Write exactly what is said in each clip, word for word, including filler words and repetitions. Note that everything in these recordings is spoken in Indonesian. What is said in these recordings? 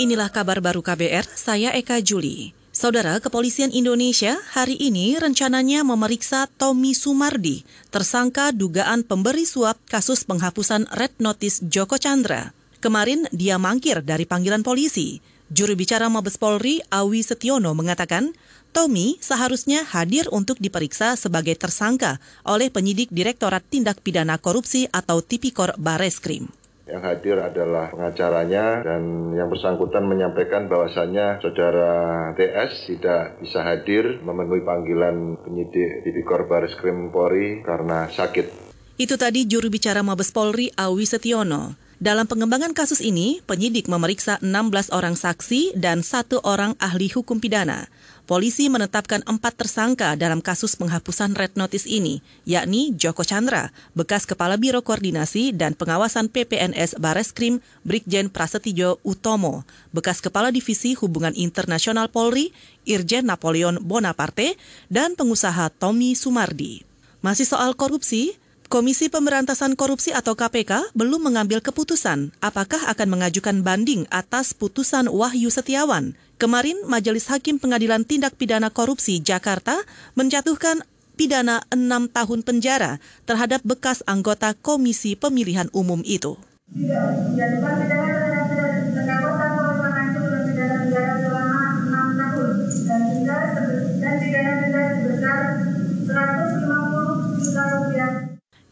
Inilah kabar baru K B R, saya Eka Juli. Saudara, Kepolisian Indonesia hari ini rencananya memeriksa Tommy Sumardi, tersangka dugaan pemberi suap kasus penghapusan Red Notice Joko Chandra. Kemarin dia mangkir dari panggilan polisi. Juru bicara Mabes Polri, Awi Setiono, mengatakan Tommy seharusnya hadir untuk diperiksa sebagai tersangka oleh penyidik Direktorat Tindak Pidana Korupsi atau Tipikor Bareskrim. Yang hadir adalah pengacaranya dan yang bersangkutan menyampaikan bahwasannya saudara T S tidak bisa hadir memenuhi panggilan penyidik Tipikor Bareskrim Polri karena sakit. Itu tadi juru bicara Mabes Polri Awi Setiono. Dalam pengembangan kasus ini, penyidik memeriksa enam belas orang saksi dan satu orang ahli hukum pidana. Polisi menetapkan empat tersangka dalam kasus penghapusan Red Notice ini, yakni Joko Chandra, bekas Kepala Biro Koordinasi dan Pengawasan P P N S Bareskrim Brigjen Prasetyo Utomo, bekas Kepala Divisi Hubungan Internasional Polri Irjen Napoleon Bonaparte, dan pengusaha Tommy Sumardi. Masih soal korupsi, Komisi Pemberantasan Korupsi atau K P K belum mengambil keputusan apakah akan mengajukan banding atas putusan Wahyu Setiawan. Kemarin, Majelis Hakim Pengadilan Tindak Pidana Korupsi Jakarta menjatuhkan pidana enam tahun penjara terhadap bekas anggota Komisi Pemilihan Umum itu.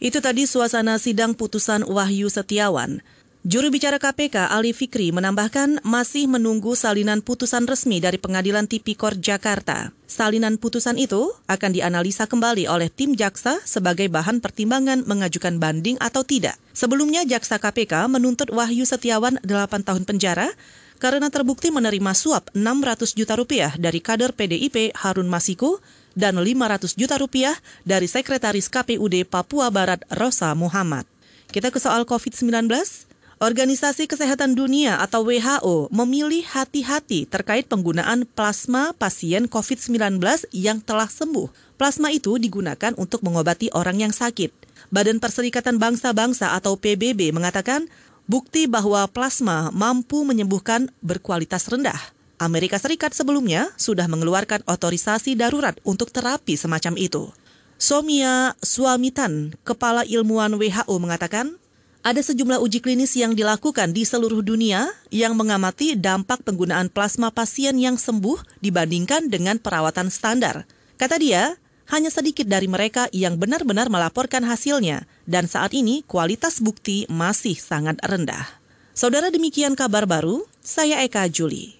Itu tadi suasana sidang putusan Wahyu Setiawan. Juru bicara K P K Ali Fikri menambahkan masih menunggu salinan putusan resmi dari Pengadilan Tipikor Jakarta. Salinan putusan itu akan dianalisa kembali oleh tim jaksa sebagai bahan pertimbangan mengajukan banding atau tidak. Sebelumnya jaksa K P K menuntut Wahyu Setiawan delapan tahun penjara karena terbukti menerima suap enam ratus juta rupiah dari kader P D I P Harun Masiku dan lima ratus juta rupiah dari Sekretaris K P U D Papua Barat Rosa Muhammad. Kita ke soal covid sembilan belas. Organisasi Kesehatan Dunia atau W H O memilih hati-hati terkait penggunaan plasma pasien covid sembilan belas yang telah sembuh. Plasma itu digunakan untuk mengobati orang yang sakit. Badan Perserikatan Bangsa-Bangsa atau P B B mengatakan bukti bahwa plasma mampu menyembuhkan berkualitas rendah. Amerika Serikat sebelumnya sudah mengeluarkan otorisasi darurat untuk terapi semacam itu. Soumya Swaminathan, Kepala Ilmuwan W H O, mengatakan ada sejumlah uji klinis yang dilakukan di seluruh dunia yang mengamati dampak penggunaan plasma pasien yang sembuh dibandingkan dengan perawatan standar. Kata dia, hanya sedikit dari mereka yang benar-benar melaporkan hasilnya dan saat ini kualitas bukti masih sangat rendah. Saudara, demikian kabar baru, saya Eka Juli.